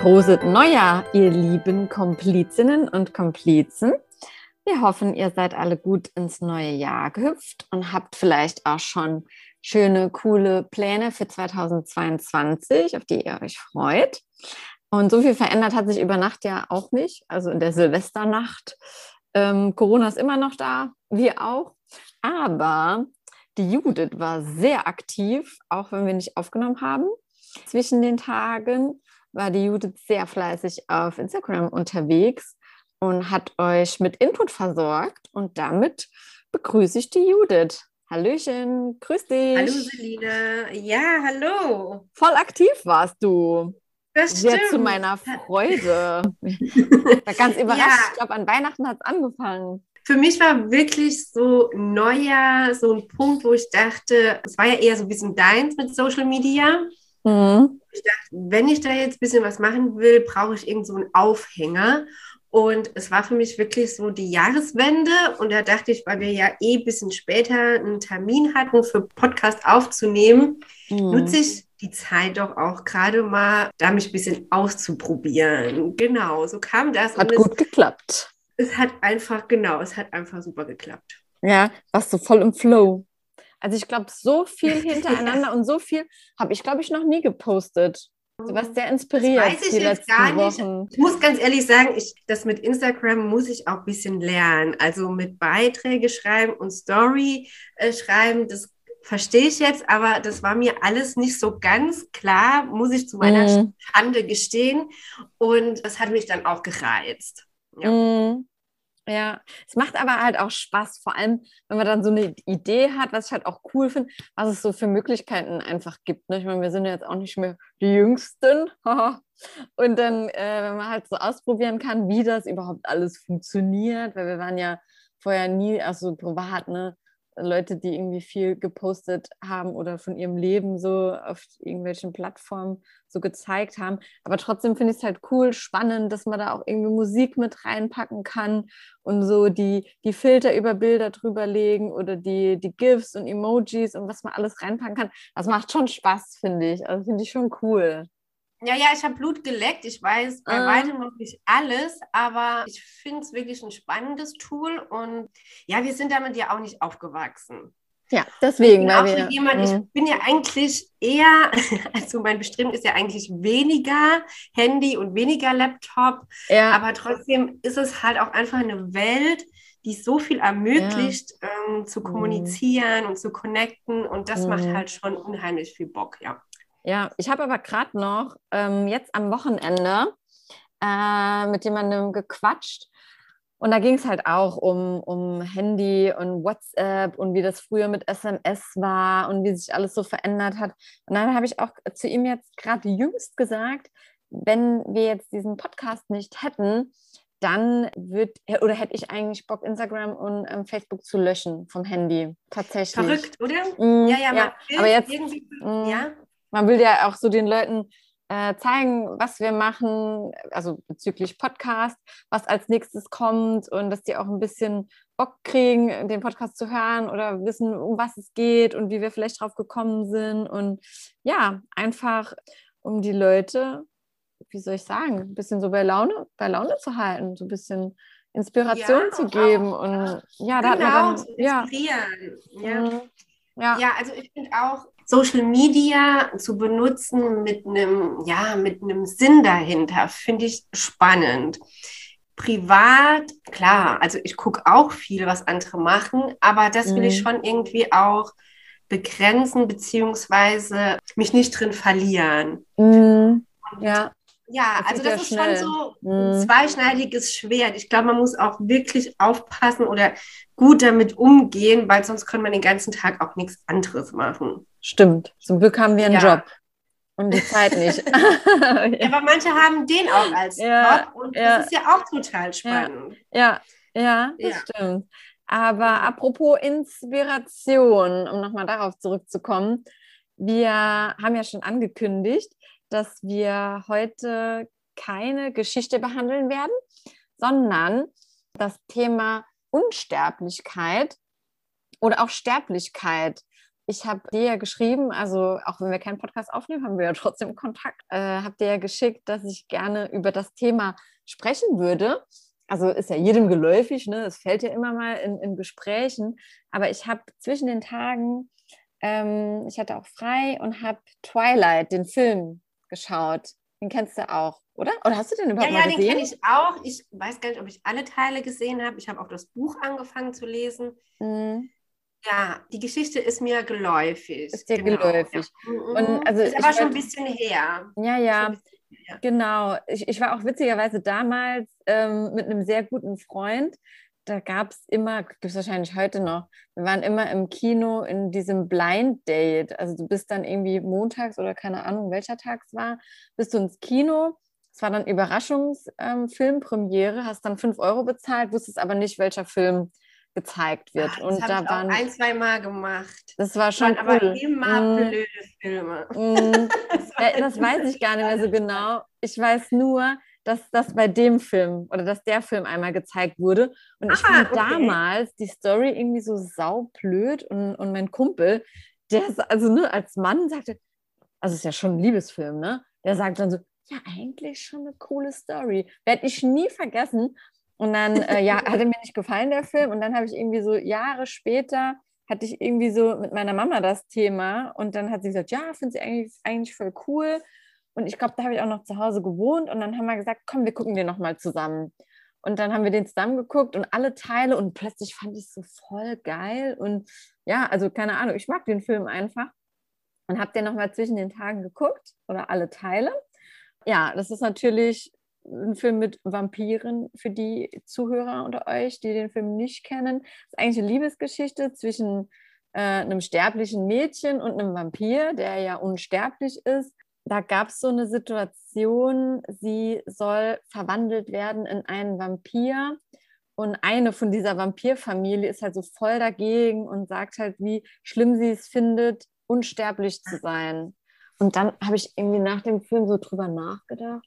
Prosit Neujahr, ihr lieben Komplizinnen und Komplizen. Wir hoffen, ihr seid alle gut ins neue Jahr gehüpft und habt vielleicht auch schon schöne, coole Pläne für 2022, auf die ihr euch freut. Und so viel verändert hat sich über Nacht ja auch nicht, also in der Silvesternacht. Corona ist immer noch da, wir auch. Aber die Judith war sehr aktiv, auch wenn wir nicht aufgenommen haben. Zwischen den Tagen war die Judith sehr fleißig auf Instagram unterwegs und hat euch mit Input versorgt. Und damit begrüße ich die Judith. Hallöchen, grüß dich. Hallo Selina, ja, hallo. Voll aktiv warst du. Das stimmt. Sehr zu meiner Freude. Ich war ganz überrascht. Ja. Ich glaube, an Weihnachten hat es angefangen. Für mich war wirklich so Neujahr so ein Punkt, wo ich dachte, es war ja eher so ein bisschen deins mit Social Media. Mhm. Ich dachte, wenn ich da jetzt ein bisschen was machen will, brauche ich irgend so einen Aufhänger. Und es war für mich wirklich so die Jahreswende. Und da dachte ich, weil wir ja ein bisschen später einen Termin hatten, für Podcast aufzunehmen, nutze ich die Zeit doch auch gerade mal, da mich ein bisschen auszuprobieren. Genau, so kam das. Hat gut geklappt. Es hat einfach super geklappt. Ja, warst du voll im Flow. Also ich glaube, so viel hintereinander und so viel habe ich, glaube ich, noch nie gepostet. Du warst sehr inspiriert die letzten Wochen. Ich muss ganz ehrlich sagen, das mit Instagram muss ich auch ein bisschen lernen. Also mit Beiträge schreiben und Story schreiben, das verstehe ich jetzt, aber das war mir alles nicht so ganz klar, muss ich zu meiner Schande gestehen. Und das hat mich dann auch gereizt. Ja. Ja, es macht aber halt auch Spaß, vor allem, wenn man dann so eine Idee hat, was ich halt auch cool finde, was es so für Möglichkeiten einfach gibt. Ne? Ich meine, wir sind ja jetzt auch nicht mehr die Jüngsten. Und dann, wenn man halt so ausprobieren kann, wie das überhaupt alles funktioniert, weil wir waren ja vorher nie, also privat, ne, Leute, die irgendwie viel gepostet haben oder von ihrem Leben so auf irgendwelchen Plattformen so gezeigt haben. Aber trotzdem finde ich es halt cool, spannend, dass man da auch irgendwie Musik mit reinpacken kann und so die Filter über Bilder drüber legen oder die GIFs und Emojis und was man alles reinpacken kann. Das macht schon Spaß, finde ich. Also finde ich schon cool. Ja, ich habe Blut geleckt. Ich weiß bei weitem noch nicht alles, aber ich finde es wirklich ein spannendes Tool. Und ja, wir sind damit ja auch nicht aufgewachsen. Ja, deswegen. Ich bin ja eigentlich eher, also mein Bestreben ist ja eigentlich weniger Handy und weniger Laptop. Ja. Aber trotzdem ist es halt auch einfach eine Welt, die so viel ermöglicht, ja, zu kommunizieren und zu connecten. Und das macht halt schon unheimlich viel Bock, ja. Ja, ich habe aber gerade noch jetzt am Wochenende mit jemandem gequatscht und da ging es halt auch um Handy und WhatsApp und wie das früher mit SMS war und wie sich alles so verändert hat. Und dann habe ich auch zu ihm jetzt gerade jüngst gesagt, wenn wir jetzt diesen Podcast nicht hätten, dann hätte ich eigentlich Bock, Instagram und Facebook zu löschen vom Handy. Tatsächlich. Verrückt, oder? Ja. Aber jetzt irgendwie, ja. Man will ja auch so den Leuten zeigen, was wir machen, also bezüglich Podcast, was als nächstes kommt und dass die auch ein bisschen Bock kriegen, den Podcast zu hören oder wissen, um was es geht und wie wir vielleicht drauf gekommen sind. Und ja, einfach um die Leute, wie soll ich sagen, ein bisschen so bei Laune zu halten, so ein bisschen Inspiration zu geben. Auch. Und ja, da hat man dann, inspirieren. Ja, also ich finde auch, Social Media zu benutzen mit einem Sinn dahinter, finde ich spannend. Privat, klar, also ich gucke auch viel, was andere machen, aber das will ich schon irgendwie auch begrenzen, beziehungsweise mich nicht drin verlieren. Ja, also das ist schnell. Schon so ein zweischneidiges Schwert. Ich glaube, man muss auch wirklich aufpassen oder gut damit umgehen, weil sonst kann man den ganzen Tag auch nichts anderes machen. Stimmt. Zum Glück haben wir einen Job und die Zeit nicht. Ja. Aber manche haben den auch als Job und das ist ja auch total spannend. Ja, das stimmt. Aber apropos Inspiration, um nochmal darauf zurückzukommen, wir haben ja schon angekündigt, dass wir heute keine Geschichte behandeln werden, sondern das Thema Unsterblichkeit oder auch Sterblichkeit Ich habe dir ja geschrieben, also auch wenn wir keinen Podcast aufnehmen, haben wir ja trotzdem Kontakt. Habe dir ja geschickt, dass ich gerne über das Thema sprechen würde. Also ist ja jedem geläufig, ne? Es fällt ja immer mal in Gesprächen. Aber ich habe zwischen den Tagen, ich hatte auch frei und habe Twilight, den Film, geschaut. Den kennst du auch, oder? Oder hast du den überhaupt mal gesehen? Ja, den kenne ich auch. Ich weiß gar nicht, ob ich alle Teile gesehen habe. Ich habe auch das Buch angefangen zu lesen. Mhm. Ja, die Geschichte ist mir geläufig. Ist dir geläufig. Ja. Und also ist aber schon ein bisschen her. Ja. Genau. Ich war auch witzigerweise damals mit einem sehr guten Freund. Da gab es immer, gibt es wahrscheinlich heute noch, wir waren immer im Kino in diesem Blind Date. Also du bist dann irgendwie montags oder keine Ahnung, welcher Tag es war, bist du ins Kino. Es war dann Überraschungsfilmpremiere, hast dann 5 € bezahlt, wusstest aber nicht, welcher Film gezeigt wird. Ach, und da habe ich waren auch 1-2 Mal gemacht. Das war schon cool. Aber immer blöde Filme. Das weiß ich gar nicht mehr so genau. Ich weiß nur, dass das bei dem Film oder dass der Film einmal gezeigt wurde. Und ich fand damals die Story irgendwie so saublöd. Und mein Kumpel, der also nur als Mann sagte, also ist ja schon ein Liebesfilm, ne? Der sagt dann so, ja, eigentlich schon eine coole Story. Werde ich nie vergessen. Und dann, hatte mir nicht gefallen, der Film. Und dann habe ich irgendwie so Jahre später, hatte ich irgendwie so mit meiner Mama das Thema. Und dann hat sie gesagt, ja, finde ich eigentlich voll cool. Und ich glaube, da habe ich auch noch zu Hause gewohnt. Und dann haben wir gesagt, komm, wir gucken den nochmal zusammen. Und dann haben wir den zusammen geguckt und alle Teile. Und plötzlich fand ich es so voll geil. Und ja, also keine Ahnung, ich mag den Film einfach. Und habe den nochmal zwischen den Tagen geguckt. Oder alle Teile. Ja, das ist natürlich ein Film mit Vampiren für die Zuhörer unter euch, die den Film nicht kennen. Das ist eigentlich eine Liebesgeschichte zwischen einem sterblichen Mädchen und einem Vampir, der ja unsterblich ist. Da gab es so eine Situation, sie soll verwandelt werden in einen Vampir und eine von dieser Vampirfamilie ist halt so voll dagegen und sagt halt, wie schlimm sie es findet, unsterblich zu sein. Und dann habe ich irgendwie nach dem Film so drüber nachgedacht,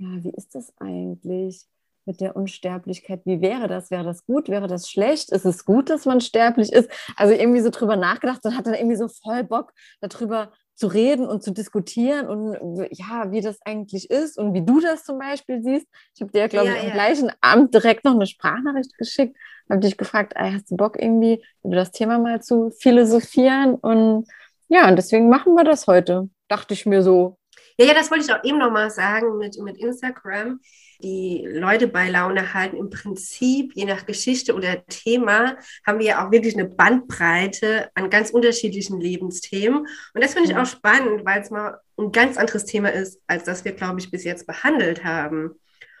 ja, wie ist das eigentlich mit der Unsterblichkeit? Wie wäre das? Wäre das gut? Wäre das schlecht? Ist es gut, dass man sterblich ist? Also irgendwie so drüber nachgedacht und hatte irgendwie so voll Bock, darüber zu reden und zu diskutieren und ja, wie das eigentlich ist und wie du das zum Beispiel siehst. Ich habe dir, glaube ich, am gleichen Abend direkt noch eine Sprachnachricht geschickt, habe dich gefragt, hast du Bock irgendwie über das Thema mal zu philosophieren? Und ja, und deswegen machen wir das heute, dachte ich mir so. Ja, das wollte ich auch eben nochmal sagen mit Instagram. Die Leute bei Laune halten im Prinzip, je nach Geschichte oder Thema, haben wir ja auch wirklich eine Bandbreite an ganz unterschiedlichen Lebensthemen. Und das finde ich auch spannend, weil es mal ein ganz anderes Thema ist, als das wir, glaube ich, bis jetzt behandelt haben.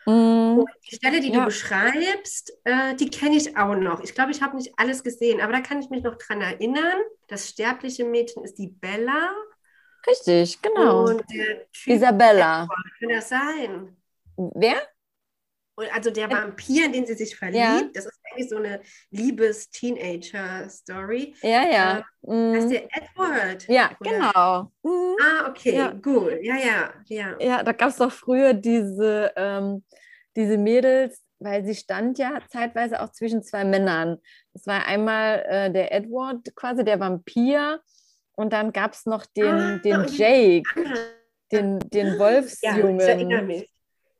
Und die Stelle, die du beschreibst, die kenne ich auch noch. Ich glaube, ich habe nicht alles gesehen, aber da kann ich mich noch dran erinnern. Das sterbliche Mädchen ist die Bella. Richtig, genau. Und der Typ Isabella. Edward, kann das sein? Wer? Also der Vampir, in den sie sich verliebt. Ja. Das ist eigentlich so eine Liebes-Teenager-Story. Ja. Das ist der Edward. Ja, oder? Genau. Mhm. Okay, ja. Cool. Ja. Ja, da gab es doch früher diese Mädels, weil sie stand ja zeitweise auch zwischen zwei Männern. Das war einmal der Edward, quasi der Vampir. Und dann gab es noch den Jake, den Wolfsjungen. Ja, ich erinnere mich.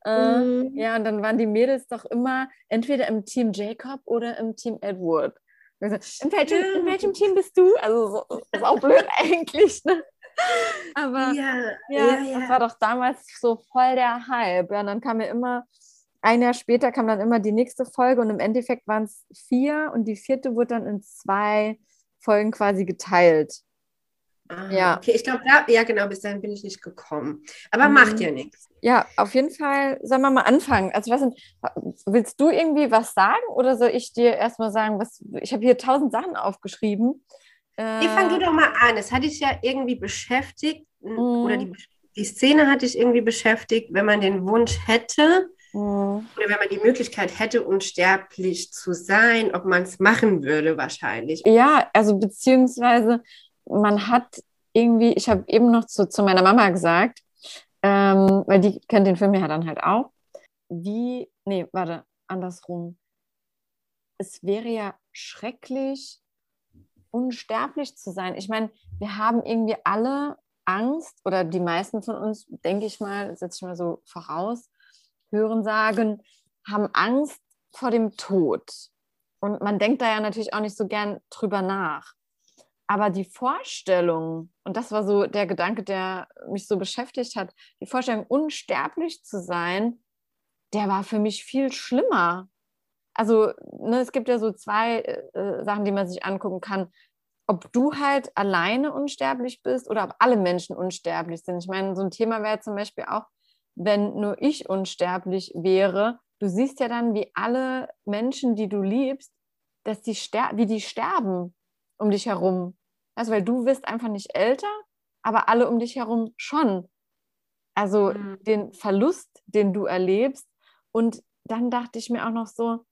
Ja, und dann waren die Mädels doch immer entweder im Team Jacob oder im Team Edward. In welchem Team bist du? Also, das ist auch blöd eigentlich, ne? Aber ja, das war doch damals so voll der Hype. Ja, und dann kam ja immer, ein Jahr später kam dann immer die nächste Folge und im Endeffekt waren es 4 und die 4. wurde dann in 2 Folgen quasi geteilt. Ja, okay, ich glaube, bis dahin bin ich nicht gekommen. Aber macht ja nichts. Ja, auf jeden Fall, sollen wir mal anfangen. Also, willst du irgendwie was sagen oder soll ich dir erstmal sagen, ich habe hier 1000 Sachen aufgeschrieben. Fang du doch mal an. Es hat dich ja irgendwie beschäftigt oder die Szene hat dich irgendwie beschäftigt, wenn man den Wunsch hätte oder wenn man die Möglichkeit hätte, unsterblich zu sein, ob man es machen würde wahrscheinlich. Ja, also beziehungsweise man hat irgendwie, ich habe eben noch zu meiner Mama gesagt, weil die kennt den Film ja dann halt auch, andersrum. Es wäre ja schrecklich, unsterblich zu sein. Ich meine, wir haben irgendwie alle Angst, oder die meisten von uns, denke ich mal, setze ich mal so voraus, Hörensagen, haben Angst vor dem Tod. Und man denkt da ja natürlich auch nicht so gern drüber nach. Aber die Vorstellung, und das war so der Gedanke, der mich so beschäftigt hat, die Vorstellung, unsterblich zu sein, der war für mich viel schlimmer. Also ne, es gibt ja so zwei Sachen, die man sich angucken kann. Ob du halt alleine unsterblich bist oder ob alle Menschen unsterblich sind. Ich meine, so ein Thema wäre zum Beispiel auch, wenn nur ich unsterblich wäre. Du siehst ja dann, wie alle Menschen, die du liebst, dass die sterben um dich herum. Also, weil du wirst einfach nicht älter, aber alle um dich herum schon. Also den Verlust, den du erlebst. Und dann dachte ich mir auch noch so,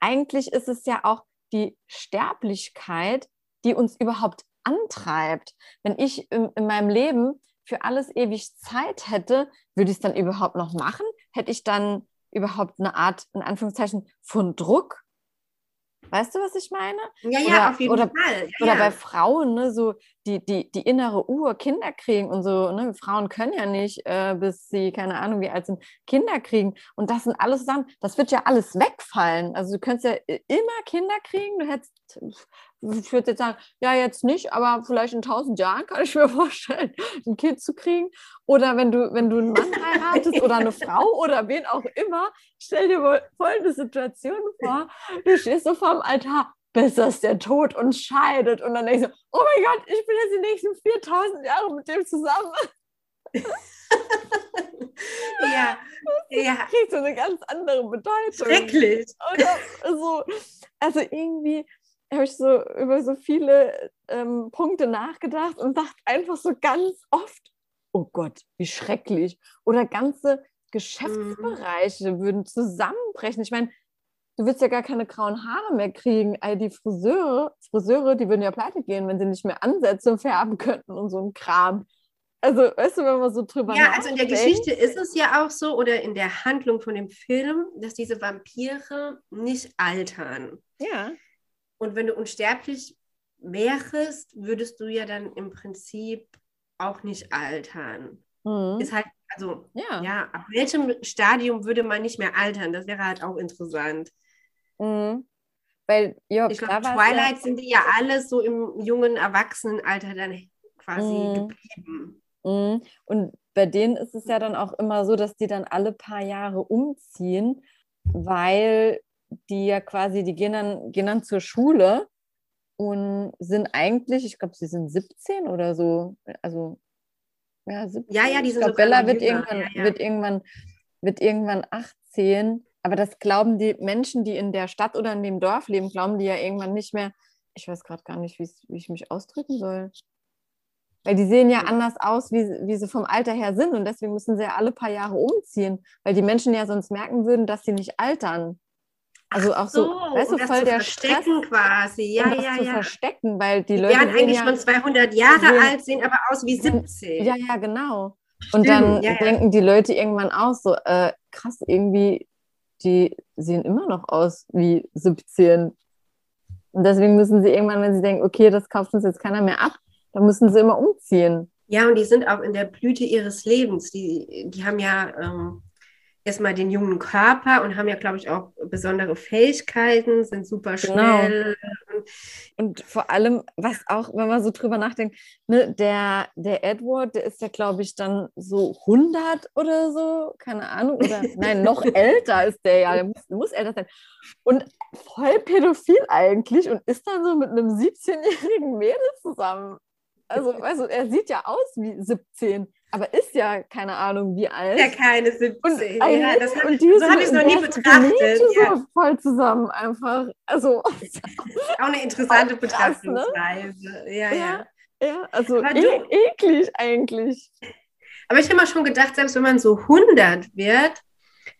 eigentlich ist es ja auch die Sterblichkeit, die uns überhaupt antreibt. Wenn ich in meinem Leben für alles ewig Zeit hätte, würde ich es dann überhaupt noch machen? Hätte ich dann überhaupt eine Art, in Anführungszeichen, von Druck? Weißt du, was ich meine? Ja, ja, oder, auf jeden Fall. Ja, oder ja. Bei Frauen, ne, so die innere Uhr, Kinder kriegen und so. Ne? Frauen können ja nicht, bis sie, keine Ahnung, wie alt sind, Kinder kriegen. Und das sind alles Sachen, das wird ja alles wegfallen. Also du könntest ja immer Kinder kriegen. Du hättest, ich würde jetzt sagen, ja, jetzt nicht, aber vielleicht in 1000 Jahren kann ich mir vorstellen, ein Kind zu kriegen. Oder wenn du einen Mann heiratest oder eine Frau oder wen auch immer, stell dir wohl folgende Situation vor, du stehst so vorm Altar, bis das der Tod uns scheidet. Und dann denkst du, oh mein Gott, ich bin jetzt die nächsten 4000 Jahre mit dem zusammen. Ja, ja. Kriegt so eine ganz andere Bedeutung. Schrecklich. Oder so, also irgendwie habe ich so über so viele Punkte nachgedacht und dachte einfach so ganz oft, oh Gott, wie schrecklich. Oder ganze Geschäftsbereiche würden zusammenbrechen. Ich meine, du willst ja gar keine grauen Haare mehr kriegen. All die Friseure, die würden ja pleite gehen, wenn sie nicht mehr Ansätze färben könnten und so ein Kram. Also, weißt du, wenn man so drüber nachdenkt. Ja, also in der Geschichte ist es ja auch so, oder in der Handlung von dem Film, dass diese Vampire nicht altern. Ja. Und wenn du unsterblich wärst, würdest du ja dann im Prinzip auch nicht altern. Mhm. Ist halt, also, ja, ab welchem Stadium würde man nicht mehr altern? Das wäre halt auch interessant. Mhm. Weil, ja, ich glaube, Twilight sind die ja alles so im jungen Erwachsenenalter dann quasi geblieben. Mhm. Und bei denen ist es ja dann auch immer so, dass die dann alle paar Jahre umziehen, weil die ja quasi, die gehen dann zur Schule und sind eigentlich, ich glaube, sie sind 17 oder so, also ja, 17. Ja, die sind, ich glaube, Bella wird irgendwann 18, aber das glauben die Menschen, die in der Stadt oder in dem Dorf leben, glauben die ja irgendwann nicht mehr, ich weiß gerade gar nicht, wie ich mich ausdrücken soll. Weil die sehen ja anders aus, wie sie vom Alter her sind, und deswegen müssen sie ja alle paar Jahre umziehen, weil die Menschen ja sonst merken würden, dass sie nicht altern. Also auch so, weißt du, voll der Stress quasi, ja, um das zu verstecken, weil die Leute werden eigentlich schon 200 Jahre alt, sehen aber aus wie 70. Ja, ja, genau. Und dann denken die Leute irgendwann auch so, krass, irgendwie, die sehen immer noch aus wie 17. Und deswegen müssen sie irgendwann, wenn sie denken, okay, das kauft uns jetzt keiner mehr ab, dann müssen sie immer umziehen. Ja, und die sind auch in der Blüte ihres Lebens. Die haben ja erstmal den jungen Körper und haben ja, glaube ich, auch besondere Fähigkeiten, sind super schnell. Genau. Und vor allem, was auch, wenn man so drüber nachdenkt, ne, der Edward, der ist ja, glaube ich, dann so 100 oder so, keine Ahnung, oder nein, noch älter ist der ja, der muss älter sein. Und voll pädophil eigentlich und ist dann so mit einem 17-jährigen Mädel zusammen. Also, weißt du, er sieht ja aus wie 17, aber ist ja keine Ahnung wie alt. Ja, keine 17. Und, ja, das habe ich, so hab ich noch nie betrachtet. Ja. So voll zusammen einfach. Also, auch eine interessante Betrachtungsweise. Ne? Ja, also aber eklig eigentlich. Aber ich habe mal schon gedacht, selbst wenn man so 100 wird,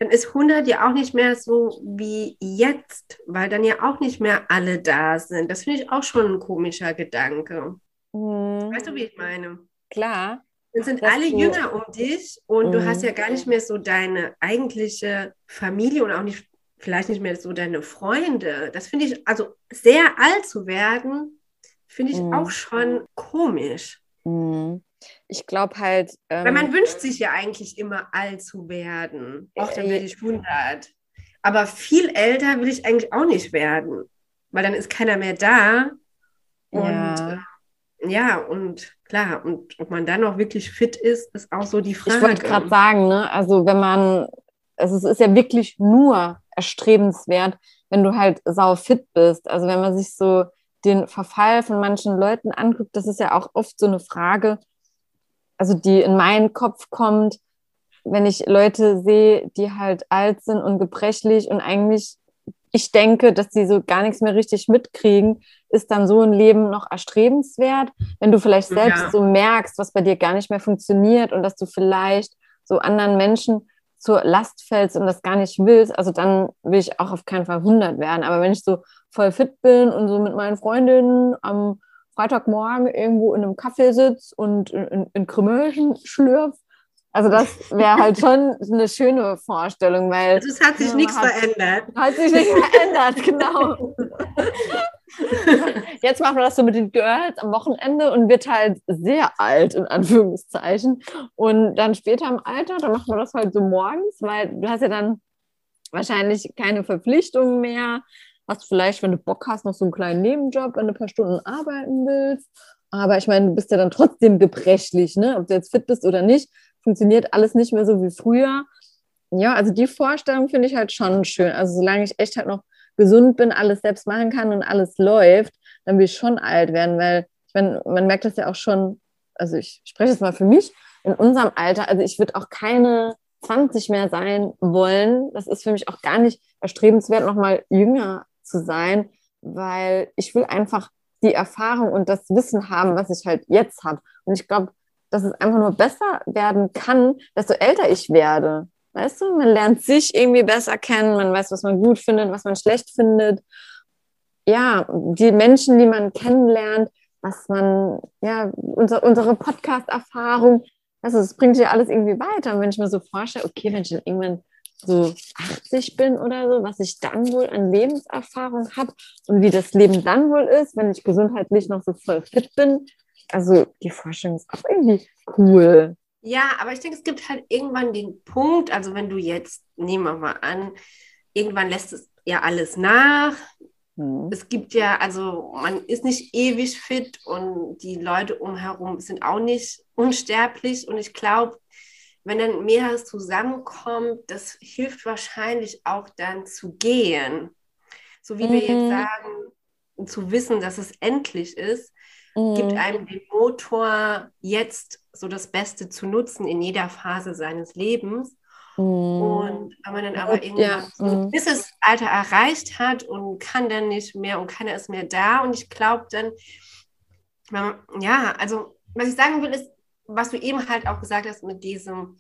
dann ist 100 ja auch nicht mehr so wie jetzt, weil dann ja auch nicht mehr alle da sind. Das finde ich auch schon ein komischer Gedanke. Weißt du, wie ich meine? Klar. Dann sind alle jünger um dich und du hast ja gar nicht mehr so deine eigentliche Familie und auch nicht vielleicht nicht mehr so deine Freunde. Das finde ich, also sehr alt zu werden, finde ich auch schon komisch. Mhm. Ich glaube halt... weil man wünscht sich ja eigentlich immer alt zu werden, auch dann bin ich 100. Aber viel älter will ich eigentlich auch nicht werden, weil dann ist keiner mehr da. Und ja, und klar, und ob man dann noch wirklich fit ist, ist auch so die Frage. Ich wollte gerade sagen, ne? Also wenn man, also es ist ja wirklich nur erstrebenswert, wenn du halt sau fit bist. Also wenn man sich so den Verfall von manchen Leuten anguckt, das ist ja auch oft so eine Frage, also die in meinen Kopf kommt, wenn ich Leute sehe, die halt alt sind und gebrechlich und eigentlich, ich denke, dass sie so gar nichts mehr richtig mitkriegen, ist dann so ein Leben noch erstrebenswert, wenn du vielleicht selbst so merkst, was bei dir gar nicht mehr funktioniert und dass du vielleicht so anderen Menschen zur Last fällst und das gar nicht willst, also dann will ich auch auf keinen Fall 100 werden, aber wenn ich so voll fit bin und so mit meinen Freundinnen am Freitagmorgen irgendwo in einem Café sitze und in Cremation schlürf, also das wäre halt schon eine schöne Vorstellung, weil... Also es hat sich nichts verändert. Hat sich nichts verändert, genau. Jetzt machen wir das so mit den Girls am Wochenende und wird halt sehr alt, in Anführungszeichen. Und dann später im Alter, dann machen wir das halt so morgens, weil du hast ja dann wahrscheinlich keine Verpflichtungen mehr. Hast vielleicht, wenn du Bock hast, noch so einen kleinen Nebenjob, wenn du ein paar Stunden arbeiten willst. Aber ich meine, du bist ja dann trotzdem gebrechlich, ne? Ob du jetzt fit bist oder nicht. Funktioniert alles nicht mehr so wie früher. Ja, also die Vorstellung finde ich halt schon schön. Also solange ich echt halt noch gesund bin, alles selbst machen kann und alles läuft, dann will ich schon alt werden, weil ich meine, man merkt das ja auch schon, also ich spreche jetzt mal für mich, in unserem Alter, also ich würde auch keine 20 mehr sein wollen. Das ist für mich auch gar nicht erstrebenswert, nochmal jünger zu sein, weil ich will einfach die Erfahrung und das Wissen haben, was ich halt jetzt habe. Und ich glaube, dass es einfach nur besser werden kann, desto älter ich werde. Weißt du, man lernt sich irgendwie besser kennen, man weiß, was man gut findet, was man schlecht findet. Ja, die Menschen, die man kennenlernt, was man, ja, unsere Podcast-Erfahrung, also das bringt ja alles irgendwie weiter. Und wenn ich mir so vorstelle, okay, wenn ich dann irgendwann so 80 bin oder so, was ich dann wohl an Lebenserfahrung habe und wie das Leben dann wohl ist, wenn ich gesundheitlich noch so voll fit bin, also die Vorstellung ist auch irgendwie cool. Ja, aber ich denke, es gibt halt irgendwann den Punkt, also wenn du jetzt, nehmen wir mal an, irgendwann lässt es ja alles nach. Es gibt ja, also man ist nicht ewig fit und die Leute umherum sind auch nicht unsterblich. Und ich glaube, wenn dann mehreres zusammenkommt, das hilft wahrscheinlich auch dann zu gehen. So wie wir jetzt sagen, zu wissen, dass es endlich ist. Gibt einem den Motor, jetzt so das Beste zu nutzen in jeder Phase seines Lebens. Und wenn man dann aber irgendwann so ein gewisses Alter erreicht hat und kann dann nicht mehr und keiner ist mehr da. Und ich glaube dann, ja, also was ich sagen will, ist, was du eben halt auch gesagt hast mit diesem,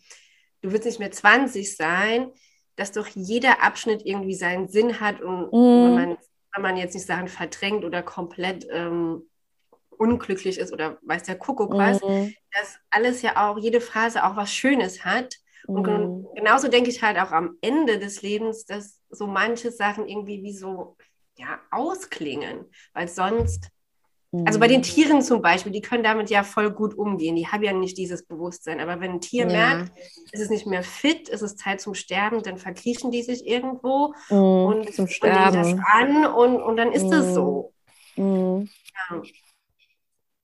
du willst nicht mehr 20 sein, dass doch jeder Abschnitt irgendwie seinen Sinn hat und wenn man jetzt nicht Sachen verdrängt oder komplett... unglücklich ist oder weiß der Kuckuck was, dass alles ja auch, jede Phase auch was Schönes hat. Und genauso denke ich halt auch am Ende des Lebens, dass so manche Sachen irgendwie wie so, ja, ausklingen. Weil sonst, also bei den Tieren zum Beispiel, die können damit ja voll gut umgehen. Die haben ja nicht dieses Bewusstsein. Aber wenn ein Tier merkt, es ist nicht mehr fit, es ist Zeit zum Sterben, dann verkriechen die sich irgendwo und zum Sterben. Und nehmen das an und dann ist es so. Ja.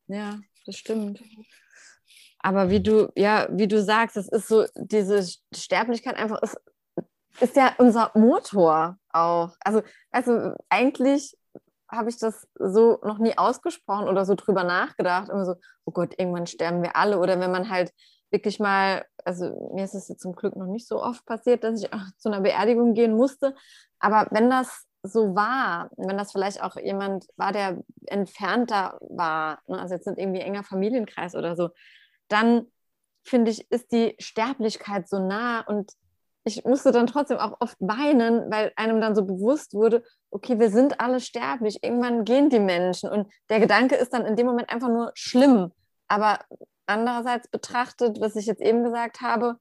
Ja, das stimmt. Aber wie du sagst, es ist so, diese Sterblichkeit einfach ist ja unser Motor auch. Also eigentlich habe ich das so noch nie ausgesprochen oder so drüber nachgedacht. Immer so, oh Gott, irgendwann sterben wir alle. Oder wenn man halt wirklich mal, also mir ist es jetzt zum Glück noch nicht so oft passiert, dass ich zu einer Beerdigung gehen musste. Aber wenn das so war, wenn das vielleicht auch jemand war, der entfernter war, ne, also jetzt nicht irgendwie enger Familienkreis oder so, dann finde ich, ist die Sterblichkeit so nah und ich musste dann trotzdem auch oft weinen, weil einem dann so bewusst wurde, okay, wir sind alle sterblich, irgendwann gehen die Menschen und der Gedanke ist dann in dem Moment einfach nur schlimm, aber andererseits betrachtet, was ich jetzt eben gesagt habe,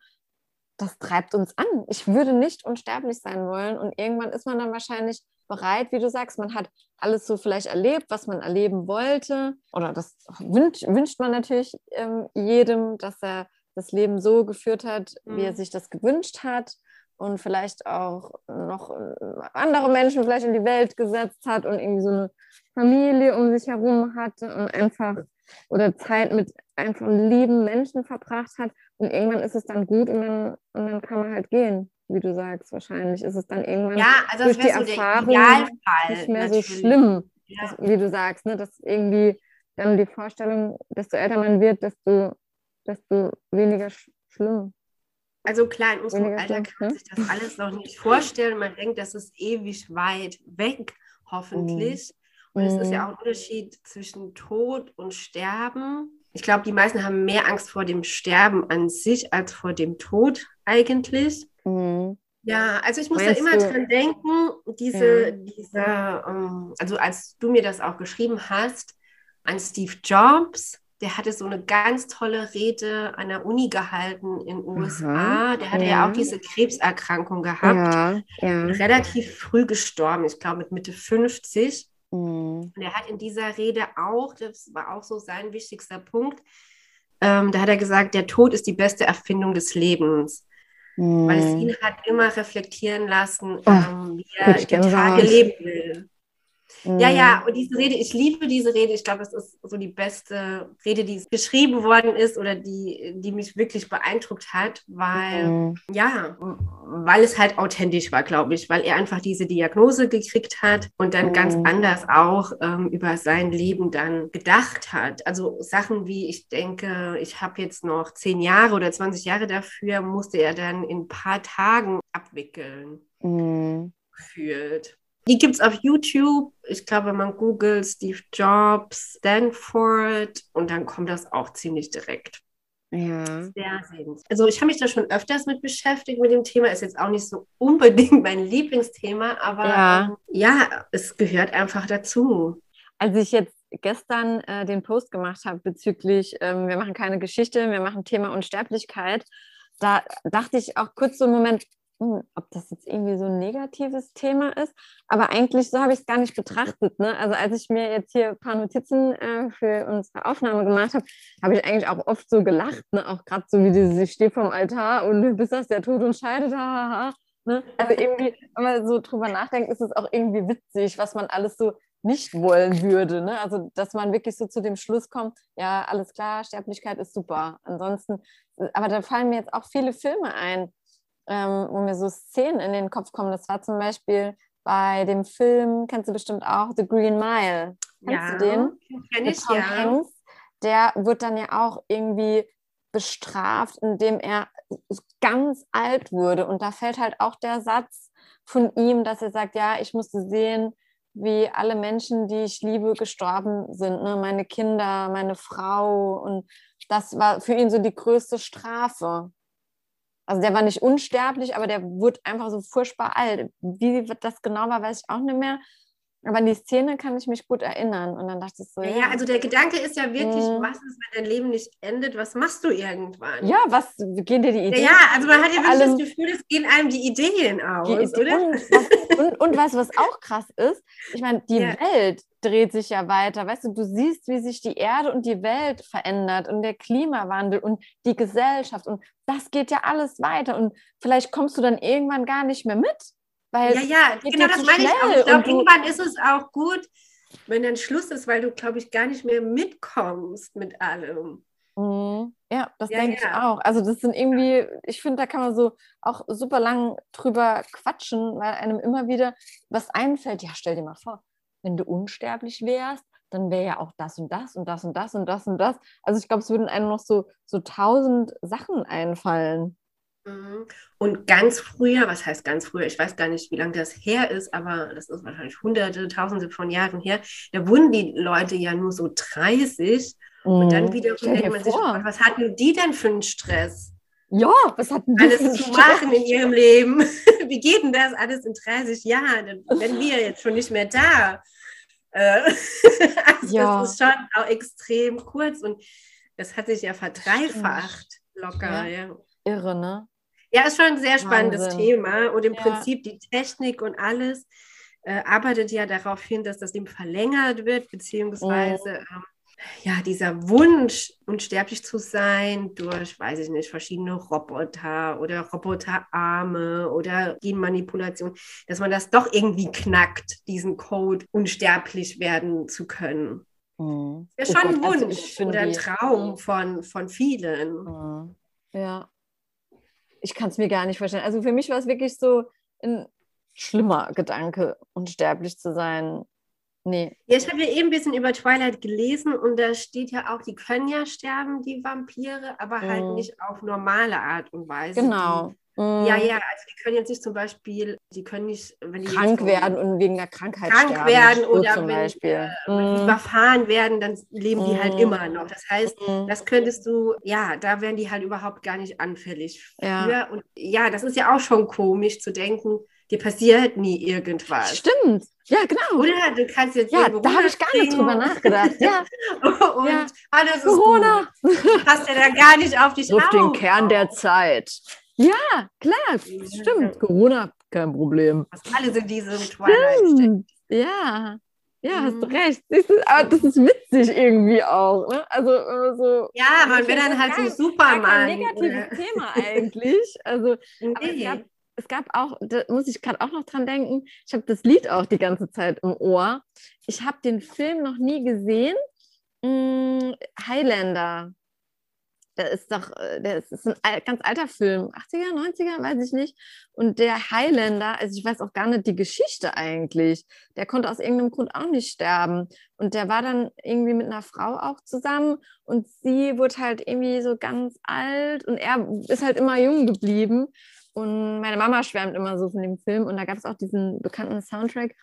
das treibt uns an. Ich würde nicht unsterblich sein wollen. Und irgendwann ist man dann wahrscheinlich bereit, wie du sagst, man hat alles so vielleicht erlebt, was man erleben wollte. Oder das wünscht man natürlich jedem, dass er das Leben so geführt hat, wie er sich das gewünscht hat. Und vielleicht auch noch andere Menschen vielleicht in die Welt gesetzt hat und irgendwie so eine Familie um sich herum hatte und einfach oder Zeit mit einfach lieben Menschen verbracht hat. Und irgendwann ist es dann gut und dann kann man halt gehen, wie du sagst. Wahrscheinlich ist es dann irgendwann durch die Erfahrung nicht mehr so schlimm, dass, wie du sagst, ne? Dass irgendwie dann die Vorstellung, desto älter man wird, desto weniger schlimm. Also klar, in unserem Alter kann man sich das alles noch nicht vorstellen. Man denkt, das ist ewig weit weg, hoffentlich. Und es ist ja auch ein Unterschied zwischen Tod und Sterben. Ich glaube, die meisten haben mehr Angst vor dem Sterben an sich als vor dem Tod eigentlich. Ja, also ich muss da immer dran denken, also als du mir das auch geschrieben hast, an Steve Jobs. Der hatte so eine ganz tolle Rede an der Uni gehalten in den USA. Der hatte ja auch diese Krebserkrankung gehabt. Ja. Relativ früh gestorben, ich glaube mit Mitte 50. Und er hat in dieser Rede auch, das war auch so sein wichtigster Punkt, da hat er gesagt, der Tod ist die beste Erfindung des Lebens. Weil es ihn hat immer reflektieren lassen, wie er den Tag gelebt will. Ja, und diese Rede, ich liebe diese Rede. Ich glaube, das ist so die beste Rede, die geschrieben worden ist oder die mich wirklich beeindruckt hat, weil, weil es halt authentisch war, glaube ich, weil er einfach diese Diagnose gekriegt hat und dann ganz anders auch über sein Leben dann gedacht hat. Also Sachen wie, ich denke, ich habe jetzt noch 10 Jahre oder 20 Jahre dafür, musste er dann in ein paar Tagen abwickeln. Gefühlt. Die gibt es auf YouTube. Ich glaube, wenn man googelt, Steve Jobs, Stanford, und dann kommt das auch ziemlich direkt. Ja. Sehr sehenswert. Also ich habe mich da schon öfters mit beschäftigt mit dem Thema. Ist jetzt auch nicht so unbedingt mein Lieblingsthema, aber es gehört einfach dazu. Als ich jetzt gestern den Post gemacht habe bezüglich, wir machen keine Geschichte, wir machen Thema Unsterblichkeit, da dachte ich auch kurz so einen Moment, ob das jetzt irgendwie so ein negatives Thema ist, aber eigentlich so habe ich es gar nicht betrachtet. Ne? Also als ich mir jetzt hier ein paar Notizen für unsere Aufnahme gemacht habe, habe ich eigentlich auch oft so gelacht, ne? Auch gerade so wie dieses, ich stehe vorm Altar und bis das der Tod uns scheidet, haha. Ne? Also irgendwie, wenn man so drüber nachdenkt, ist es auch irgendwie witzig, was man alles so nicht wollen würde. Ne? Also dass man wirklich so zu dem Schluss kommt, ja, alles klar, Sterblichkeit ist super. Ansonsten, aber da fallen mir jetzt auch viele Filme ein, wo mir so Szenen in den Kopf kommen. Das war zum Beispiel bei dem Film, kennst du bestimmt auch, The Green Mile. Kennst du den? Kenn ich, Tom Hanks, der wird dann ja auch irgendwie bestraft, indem er ganz alt wurde. Und da fällt halt auch der Satz von ihm, dass er sagt, ja, ich musste sehen, wie alle Menschen, die ich liebe, gestorben sind. Ne? Meine Kinder, meine Frau. Und das war für ihn so die größte Strafe. Also der war nicht unsterblich, aber der wurde einfach so furchtbar alt. Wie das genau war, weiß ich auch nicht mehr. Aber an die Szene kann ich mich gut erinnern. Und dann dachte ich so, ja. Also der Gedanke ist ja wirklich, was ist, wenn dein Leben nicht endet? Was machst du irgendwann? Ja, was gehen dir die Ideen? Ja, also man hat ja wirklich das Gefühl, es gehen einem die Ideen aus, oder? Und weißt du, was auch krass ist? Ich meine, die Welt dreht sich ja weiter. Weißt du, du siehst, wie sich die Erde und die Welt verändert und der Klimawandel und die Gesellschaft. Und das geht ja alles weiter. Und vielleicht kommst du dann irgendwann gar nicht mehr mit. Weil genau das meine ich auch. Ich glaube, irgendwann ist es auch gut, wenn dann Schluss ist, weil du, glaube ich, gar nicht mehr mitkommst mit allem. Ja, das denke ich auch. Also das sind irgendwie, ich finde, da kann man so auch super lang drüber quatschen, weil einem immer wieder was einfällt. Ja, stell dir mal vor, wenn du unsterblich wärst, dann wäre ja auch das und das und das und das und das und das. Also ich glaube, es würden einem noch so 1000 Sachen einfallen. Und ganz früher, was heißt ganz früher, ich weiß gar nicht, wie lange das her ist, aber das ist wahrscheinlich Hunderte, Tausende von Jahren her, da wurden die Leute ja nur so 30 und dann wiederum denkt man sich, was hatten die denn für einen Stress? Ja, was hatten die alles zu machen in ihrem Leben? Wie geht denn das alles in 30 Jahren? Dann wären wir jetzt schon nicht mehr da. Also das ist schon auch extrem kurz und das hat sich ja verdreifacht locker, Irre, ne? Ja, ist schon ein sehr spannendes Thema. Und im Prinzip die Technik und alles arbeitet ja darauf hin, dass das Leben verlängert wird, beziehungsweise dieser Wunsch, unsterblich zu sein durch, weiß ich nicht, verschiedene Roboter oder Roboterarme oder Genmanipulation, dass man das doch irgendwie knackt, diesen Code, unsterblich werden zu können. Mhm. Das ist schon ein Wunsch oder ein Traum von vielen. Mhm. Ja. Ich kann es mir gar nicht vorstellen. Also für mich war es wirklich so ein schlimmer Gedanke, unsterblich zu sein. Nee. Ja, ich habe ja eben ein bisschen über Twilight gelesen und da steht ja auch, die können ja sterben, die Vampire, aber halt nicht auf normale Art und Weise. Genau. Also die können jetzt nicht zum Beispiel, die können nicht, wenn die krank werden und wegen einer Krankheit krank werden oder zum Beispiel überfahren werden, dann leben die halt immer noch. Das heißt, das könntest du, da wären die halt überhaupt gar nicht anfällig für. Und das ist ja auch schon komisch zu denken, dir passiert nie irgendwas. Stimmt, ja, genau. Oder du kannst jetzt da habe ich gar nicht drüber nachgedacht. Ja. Und alles Corona. Ist gut. Passt ja da gar nicht auf dich auf. Auf den Kern der Zeit. Ja, klar, stimmt. Corona, kein Problem. Fast alle sind diese Twilight. Ja, hast du recht. Aber das ist witzig irgendwie auch. Ne? Also so. Ja, man wäre dann halt so Superman. Ein negatives Thema eigentlich. Also, aber es gab auch, da muss ich gerade auch noch dran denken, ich habe das Lied auch die ganze Zeit im Ohr. Ich habe den Film noch nie gesehen. Highlander. Das ist ein ganz alter Film, 80er, 90er, weiß ich nicht. Und der Highlander, also ich weiß auch gar nicht die Geschichte eigentlich, der konnte aus irgendeinem Grund auch nicht sterben. Und der war dann irgendwie mit einer Frau auch zusammen und sie wurde halt irgendwie so ganz alt und er ist halt immer jung geblieben. Und meine Mama schwärmt immer so von dem Film und da gab es auch diesen bekannten Soundtrack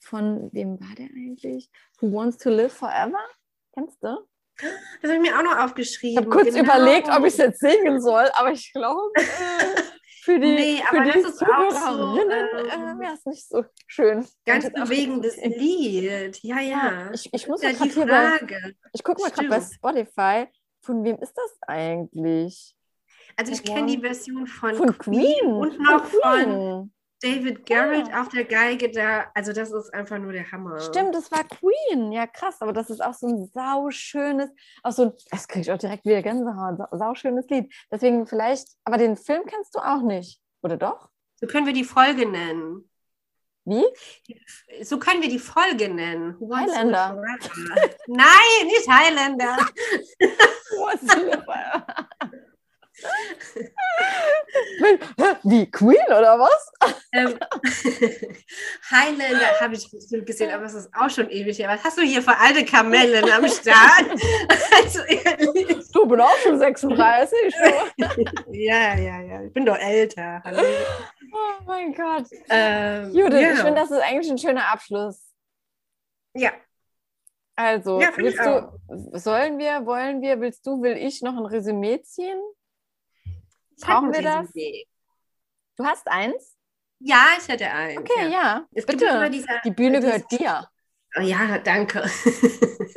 von, wem war der eigentlich? Who Wants to Live Forever? Kennst du? Das habe ich mir auch noch aufgeschrieben. Ich habe kurz überlegt, ob ich es jetzt singen soll, aber ich glaube, für die Zuhörerinnen wäre es nicht so schön. Ganz bewegendes Lied. Ja, ja. Ich muss ja die Frage. Ich gucke mal gerade bei Spotify. Von wem ist das eigentlich? Also ich kenne die Version von Queen und noch von David Garrett auf der Geige da, also das ist einfach nur der Hammer. Stimmt, das war Queen, ja krass, aber das ist auch so ein sauschönes, auch so ein, das kriege ich auch direkt wieder Gänsehaut, sauschönes Lied. Deswegen vielleicht, aber den Film kennst du auch nicht, oder doch? So können wir die Folge nennen. Wie? So können wir die Folge nennen. Highlander. Nein, nicht Highlander. Wie, Queen oder was? Highlander habe ich gesehen, aber es ist auch schon ewig her. Was hast du hier für alte Kamellen am Start? Also, du bist auch schon 36. Ja. Ich bin doch älter. Hallo. Oh mein Gott. Judith, ich finde, das ist eigentlich ein schöner Abschluss. Ja. Also, will ich noch ein Resümee ziehen? Brauchen wir das? Du hast eins? Ja, ich hätte eins. Okay, ja. Bitte. Die Bühne gehört dir. Oh ja, danke.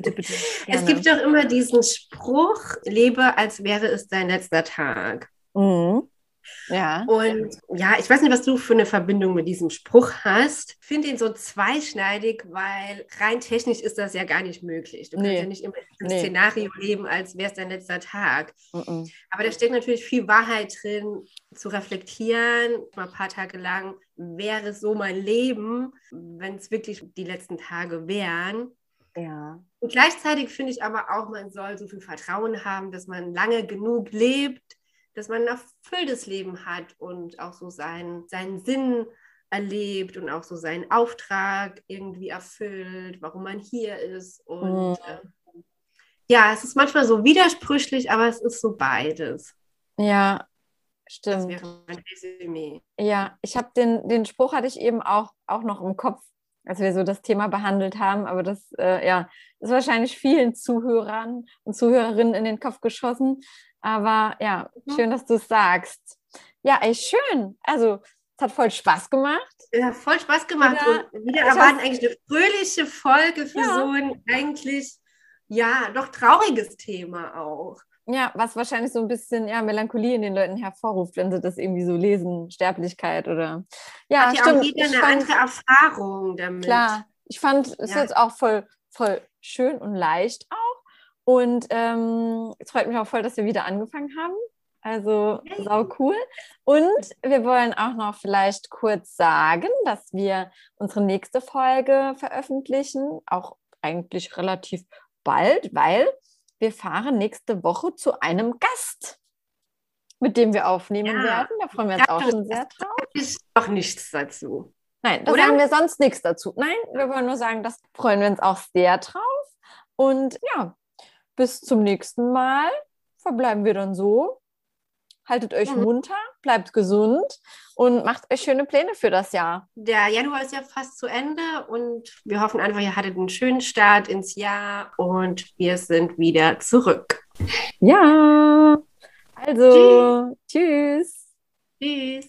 Bitte. Es gibt doch immer diesen Spruch, lebe, als wäre es dein letzter Tag. Mhm. Ja. Und ja, ich weiß nicht, was du für eine Verbindung mit diesem Spruch hast. Ich finde ihn so zweischneidig, weil rein technisch ist das ja gar nicht möglich. Du kannst ja nicht immer im Szenario leben, als wäre es dein letzter Tag. Mhm. Aber da steckt natürlich viel Wahrheit drin, zu reflektieren, mal ein paar Tage lang, wäre es so mein Leben, wenn es wirklich die letzten Tage wären. Ja. Und gleichzeitig finde ich aber auch, man soll so viel Vertrauen haben, dass man lange genug lebt, dass man ein erfülltes Leben hat und auch so seinen Sinn erlebt und auch so seinen Auftrag irgendwie erfüllt, warum man hier ist. Und es ist manchmal so widersprüchlich, aber es ist so beides. Ja, stimmt. Das wäre mein Resümee. Ja, ich habe den Spruch hatte ich eben auch noch im Kopf, als wir so das Thema behandelt haben, aber das ist wahrscheinlich vielen Zuhörern und Zuhörerinnen in den Kopf geschossen. Aber ja, schön, dass du es sagst. Ja, ey, schön. Also, es hat voll Spaß gemacht. Ja, voll Spaß gemacht. Und wir erwarten eigentlich eine fröhliche Folge für so ein eigentlich, doch trauriges Thema auch. Ja, was wahrscheinlich so ein bisschen Melancholie in den Leuten hervorruft, wenn sie das irgendwie so lesen, Sterblichkeit oder... Ja, hat ja stimmt. Auch jeder eine andere Erfahrung damit. Klar, ich fand es jetzt auch voll schön und leicht auch und es freut mich auch voll, dass wir wieder angefangen haben. Also sau cool. Und wir wollen auch noch vielleicht kurz sagen, dass wir unsere nächste Folge veröffentlichen, auch eigentlich relativ bald, weil wir fahren nächste Woche zu einem Gast, mit dem wir aufnehmen werden. Da freuen wir uns auch schon sehr drauf. Ist noch nichts dazu. Nein, da sagen wir sonst nichts dazu. Nein, wir wollen nur sagen, das freuen wir uns auch sehr drauf. Und ja, bis zum nächsten Mal. Verbleiben wir dann so. Haltet euch munter, bleibt gesund und macht euch schöne Pläne für das Jahr. Der Januar ist ja fast zu Ende und wir hoffen einfach, ihr hattet einen schönen Start ins Jahr und wir sind wieder zurück. Ja, also tschüss. Tschüss.